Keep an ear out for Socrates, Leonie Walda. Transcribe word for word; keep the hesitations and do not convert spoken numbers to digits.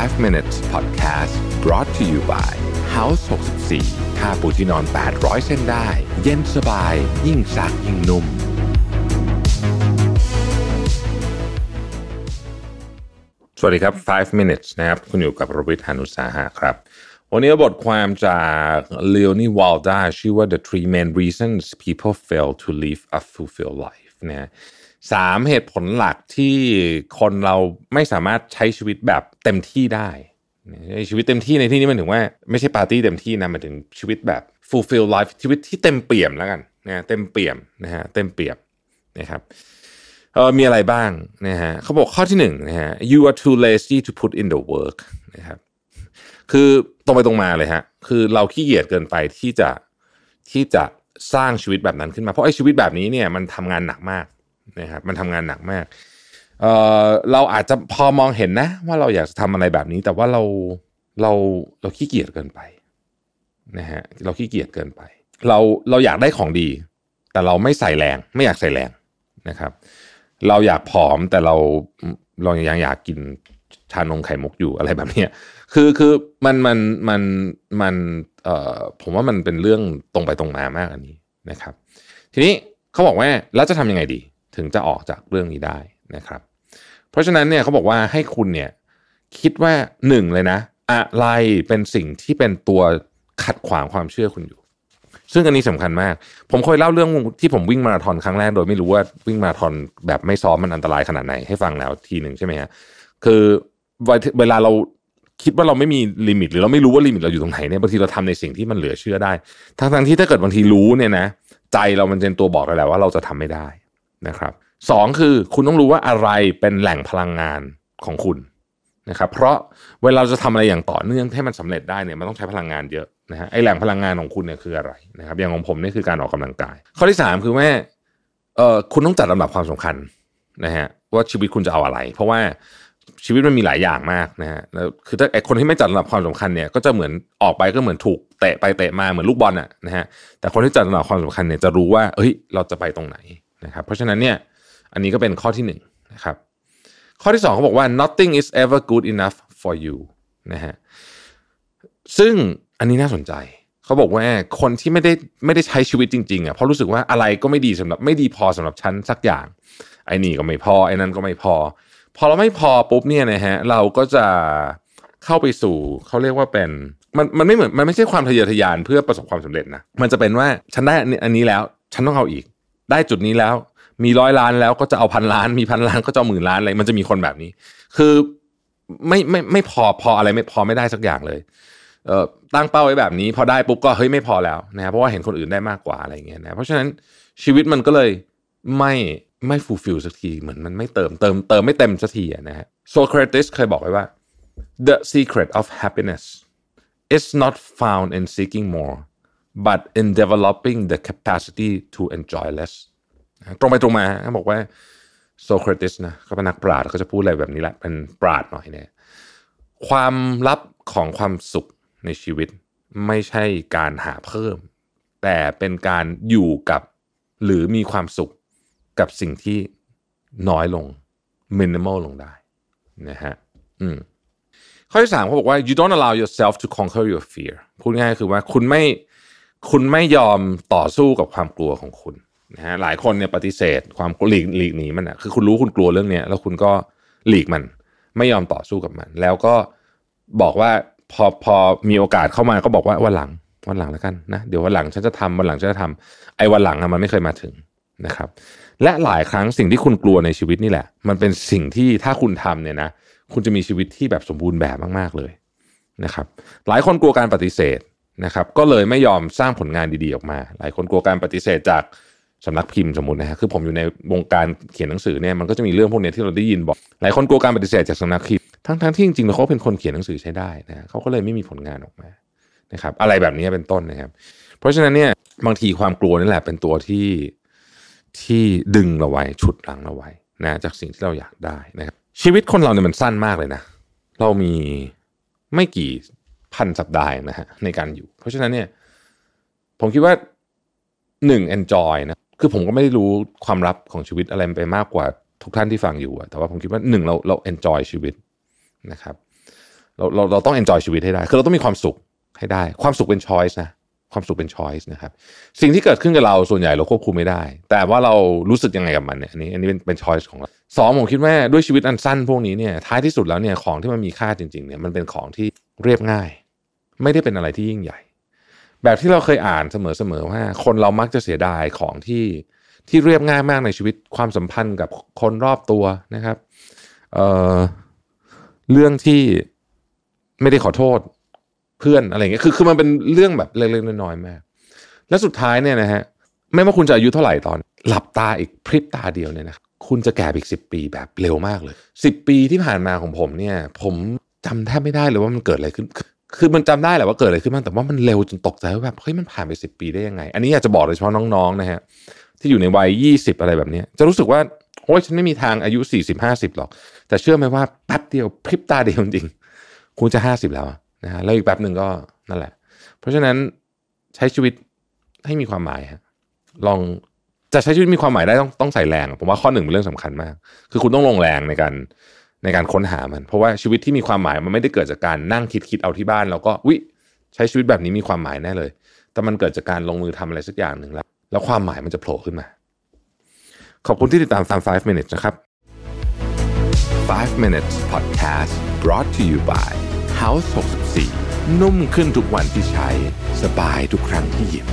five minutes podcast brought to you by house หกสิบสี่ผ้าปูที่นอนแปดร้อยเส้นได้เย็นสบายยิ่งซักยิ่งนุ่มสวัสดีครับfive minutesนะครับคุณอยู่กับรวิทย์ หาญอุตสาหะครับวันนี้บทความจาก Leonie Walda ชื่อว่า The Three Main Reasons People Fail to Live a Fulfilled Life นะสามเหตุผลหลักที่คนเราไม่สามารถใช้ชีวิตแบบเต็มที่ได้ชีวิตเต็มที่ในที่นี้มันถึงว่าไม่ใช่ปาร์ตี้เต็มที่นะมันถึงชีวิตแบบ fulfilled life ชีวิตที่เต็มเปี่ยมแล้วกันนะเต็มเปี่ยมนะฮะเต็มเปี่ยมนะครับเออมีอะไรบ้างนะฮะเขาบอกข้อที่หนึ่งนะฮะ you are too lazy to put in the work นะครับคือตรงไปตรงมาเลยฮะคือเราขี้เกียจเกินไปที่จะที่จะสร้างชีวิตแบบนั้นขึ้นมาเพราะไอ้ชีวิตแบบนี้เนี่ยมันทำงานหนักมากนะครับมันทำงานหนักมากเอ่อเราอาจจะพอมองเห็นนะว่าเราอยากจะทำอะไรแบบนี้แต่ว่าเราเราเราขี้เกียจเกินไปนะฮะเราขี้เกียจเกินไปเราเราอยากได้ของดีแต่เราไม่ใส่แรงไม่อยากใส่แรงนะครับเราอยากผอมแต่เราเรายังอยากกินชานมไข่มุกอยู่อะไรแบบนี้คือคือมันมันมันมันเอ่อผมว่ามันเป็นเรื่องตรงไปตรงมามากอันนี้นะครับทีนี้เขาบอกว่าแล้วจะทำยังไงดีถึงจะออกจากเรื่องนี้ได้นะครับเพราะฉะนั้นเนี่ยเขาบอกว่าให้คุณเนี่ยคิดว่าหนึ่งเลยนะอะไรเป็นสิ่งที่เป็นตัวขัดขวางความเชื่อคุณอยู่ซึ่งอันนี้สำคัญมากผมเคยเล่าเรื่องที่ผมวิ่งมาราธอนครั้งแรกโดยไม่รู้ว่าวิ่งมาราธอนแบบไม่ซ้อมมันอันตรายขนาดไหนให้ฟังแล้วทีหนึ่งใช่ไหมฮะคือเวลาเราคิดว่าเราไม่มีลิมิตหรือเราไม่รู้ว่าลิมิตเราอยู่ตรงไหนเนี่ยบางทีเราทำในสิ่งที่มันเหลือเชื่อได้ทั้งๆที่ถ้าเกิดบางทีรู้เนี่ยนะใจเรามันเป็นตัวบอกเราแหละว่าเราจะทำไม่ได้นะครับสองคือคุณต้องรู้ว่าอะไรเป็นแหล่งพลังงานของคุณนะครับเพราะเวลาเราจะทำอะไรอย่างต่อเนื่องให้มันสำเร็จได้เนี่ยมันต้องใช้พลังงานเยอะนะฮะไอแหล่งพลังงานของคุณเนี่ยคืออะไรนะครับอย่างของผมนี่คือการออกกำลังกายข้อที่สามคือว่าเอ่อคุณต้องจัดลำดับความสำคัญนะฮะว่าชีวิตคุณจะเอาอะไรเพราะว่าชีวิตมันมีหลายอย่างมากนะฮะแล้วคือถ้าไอคนที่ไม่จัดลำดับความสำคัญเนี่ยก็จะเหมือนออกไปก็เหมือนถูกเตะไปเตะมาเหมือนลูกบอลอะนะฮะแต่คนที่จัดลำดับความสำคัญเนี่ยจะรู้ว่าเฮ้ยเราจะไปตรงไหนนะครับเพราะฉะนั้นเนี่ยอันนี้ก็เป็นข้อที่หนึ่งนะครับข้อที่สองเขาบอกว่า nothing is ever good enough for you นะฮะซึ่งอันนี้น่าสนใจเขาบอกว่าคนที่ไม่ได้ไม่ได้ใช้ชีวิตจริงๆอ่ะเพราะรู้สึกว่าอะไรก็ไม่ดีสำหรับไม่ดีพอสำหรับฉันสักอย่างไอ้นี่ก็ไม่พอไอ้นั่นก็ไม่พอพอเราไม่พอปุ๊บเนี่ยนะฮะเราก็จะเข้าไปสู่เขาเรียกว่าเป็นมันมันไม่เหมือนมันไม่ใช่ความทะเยอทะยานเพื่อประสบความสำเร็จนะมันจะเป็นว่าฉันได้อันนี้แล้วฉันต้องเอาอีกได้จุดนี้แล้วมีร้อยล้านแล้วก็จะเอาพันล้านมีพันล้านก็จะเอาหมื่นล้านอะไรมันจะมีคนแบบนี้คือไม่ไม่ไม่พอพออะไรไม่พอไม่ได้สักอย่างเลยเอ่อตั้งเป้าไว้แบบนี้พอได้ปุ๊บก็เฮ้ยไม่พอแล้วนะเพราะว่าเห็นคนอื่นได้มากกว่าอะไรอย่างเงี้ยนะเพราะฉะนั้นชีวิตมันก็เลยไม่ไม่ฟูลฟิลสักทีเหมือนมันไม่เติมเติมเติมไม่เต็มสักทีนะฮะโซเครติสเคยบอกไว้ว่า the secret of happiness is not found in seeking more but in developing the capacity to enjoy lessตรงไปตรงมาเขาบอกว่าโซเครติสนะเขาเป็นนักปราชญ์เขาจะพูดอะไรแบบนี้แหละเป็นปราชญ์หน่อยเนี่ยความลับของความสุขในชีวิตไม่ใช่การหาเพิ่มแต่เป็นการอยู่กับหรือมีความสุขกับสิ่งที่น้อยลง minimal ลงได้นะฮะอืมข้อที่สามเขาบอกว่า you don't allow yourself to conquer your fear พูดง่ายคือว่าคุณไม่คุณไม่ยอมต่อสู้กับความกลัวของคุณนะฮะหลายคนเนี่ยปฏิเสธความหลีกหลีกหนีมันอ่ะคือคุณรู้คุณกลัวเรื่องเนี้ยแล้วคุณก็หลีกมันไม่ยอมต่อสู้กับมันแล้วก็บอกว่าพอพอมีโอกาสเข้ามาก็บอกว่าวันหลังวันหลังแล้วกันนะเดี๋ยววันหลังฉันจะทำวันหลังฉันจะทำไอ้วันหลังอ่ะมันไม่เคยมาถึงนะครับและหลายครั้งสิ่งที่คุณกลัวในชีวิตนี่แหละมันเป็นสิ่งที่ถ้าคุณทำเนี่ยนะคุณจะมีชีวิตที่แบบสมบูรณ์แบบมากๆเลยนะครับหลายคนกลัวการปฏิเสธนะครับก็เลยไม่ยอมสร้างผลงานดีๆออกมาหลายคนกลัวการปฏิเสธจากสำนักพิมพ์สมมุตินะฮะคือผมอยู่ในวงการเขียนหนังสือเนี่ยมันก็จะมีเรื่องพวกนี้ที่เราได้ยินบอกหลายคนกลัวการปฏิเสธจากสำนักพิมพ์ทั้งๆที่จริงๆแล้วเขาเป็นคนเขียนหนังสือใช้ได้นะเขาก็เลยไม่มีผลงานออกมานะครับอะไรแบบนี้เป็นต้นนะครับเพราะฉะนั้นเนี่ยบางทีความกลัวนี่แหละเป็นตัวที่ที่ดึงเราไว้ฉุดรั้งเราไว้นะจากสิ่งที่เราอยากได้นะครับชีวิตคนเราเนี่ยมันสั้นมากเลยนะเรามีไม่กี่พันสัปดาห์นะฮะในการอยู่เพราะฉะนั้นเนี่ยผมคิดว่าหนึ่ง enjoy นะคือผมก็ไม่ได้รู้ความลับของชีวิตอะไรไปมากกว่าทุกท่านที่ฟังอยู่แต่ว่าผมคิดว่าหนึ่งเราเรา enjoy ชีวิตนะครับ เราเราเราต้อง enjoy ชีวิตให้ได้คือเราต้องมีความสุขให้ได้ความสุขเป็น choice นะความสุขเป็น choice นะครับสิ่งที่เกิดขึ้นกับเราส่วนใหญ่เราควบคุมไม่ได้แต่ว่าเรารู้สึกยังไงกับมันเนี่ยอันนี้อันนี้เป็นเป็น choice ของเราสองผมคิดว่าด้วยชีวิตอันสั้นพวกนี้เนี่ยท้ายที่สุดแล้วเนี่ยของที่มันมีค่าจริงๆเนี่ยมันเป็นของที่เรียบง่ายไม่ได้เป็นอะไรที่ยิ่งใหญ่แบบที่เราเคยอ่านเสมอๆว่าคนเรามักจะเสียดายของที่ที่เรียบง่ายมากในชีวิตความสัมพันธ์กับคนรอบตัวนะครับ เอ่อ เรื่องที่ไม่ได้ขอโทษเพื่อนอะไรเงี้ยคือคือมันเป็นเรื่องแบบเล็กๆน้อยๆมากและสุดท้ายเนี่ยนะฮะไม่ว่าคุณจะอายุเท่าไหร่ตอนหลับตาอีกพริบตาเดียวเนี่ยนะคุณจะแก่อีกสิบปีแบบเร็วมากเลยสิบปีที่ผ่านมาของผมเนี่ยผมจำแทบไม่ได้เลยว่ามันเกิดอะไรขึ้นคือมันจำได้แหละว่าเกิดอะไรขึ้นบ้างแต่ว่ามันเร็วจนตกใจว่าแบบเฮ้ยมันผ่านไปสิบปีได้ยังไงอันนี้อยากจะบอกโดยเฉพาะน้องๆนะฮะที่อยู่ในวัยยี่สิบอะไรแบบนี้จะรู้สึกว่าโอ๊ยฉันไม่มีทางอายุสี่สิบ ห้าสิบหรอกแต่เชื่อไหมว่าแป๊บเดียวพริบตาเดียวจริงๆคุณจะห้าสิบแล้วนะฮะแล้วอีกแป๊บนึงก็นั่นแหละเพราะฉะนั้นใช้ชีวิตให้มีความหมายฮะลองจะใช้ชีวิตมีความหมายได้ต้องต้องใส่แรงผมว่าข้อหนึ่งเป็นเรื่องสำคัญมากคือคุณต้องลงแรงในการในการค้นหามันเพราะว่าชีวิตที่มีความหมายมันไม่ได้เกิดจากการนั่งคิดๆเอาที่บ้านแล้วก็อุ๊ยใช้ชีวิตแบบนี้มีความหมายแน่เลยแต่มันเกิดจากการลงมือทำอะไรสักอย่างนึงแล้วแล้วความหมายมันจะโผล่ขึ้นมาขอบคุณที่ติดตามไฟว์ minutes นะครับไฟว์ minutes podcast brought to you by house หกสิบสี่นุ่มขึ้นทุกวันที่ใช้สบายทุกครั้งที่หยิบ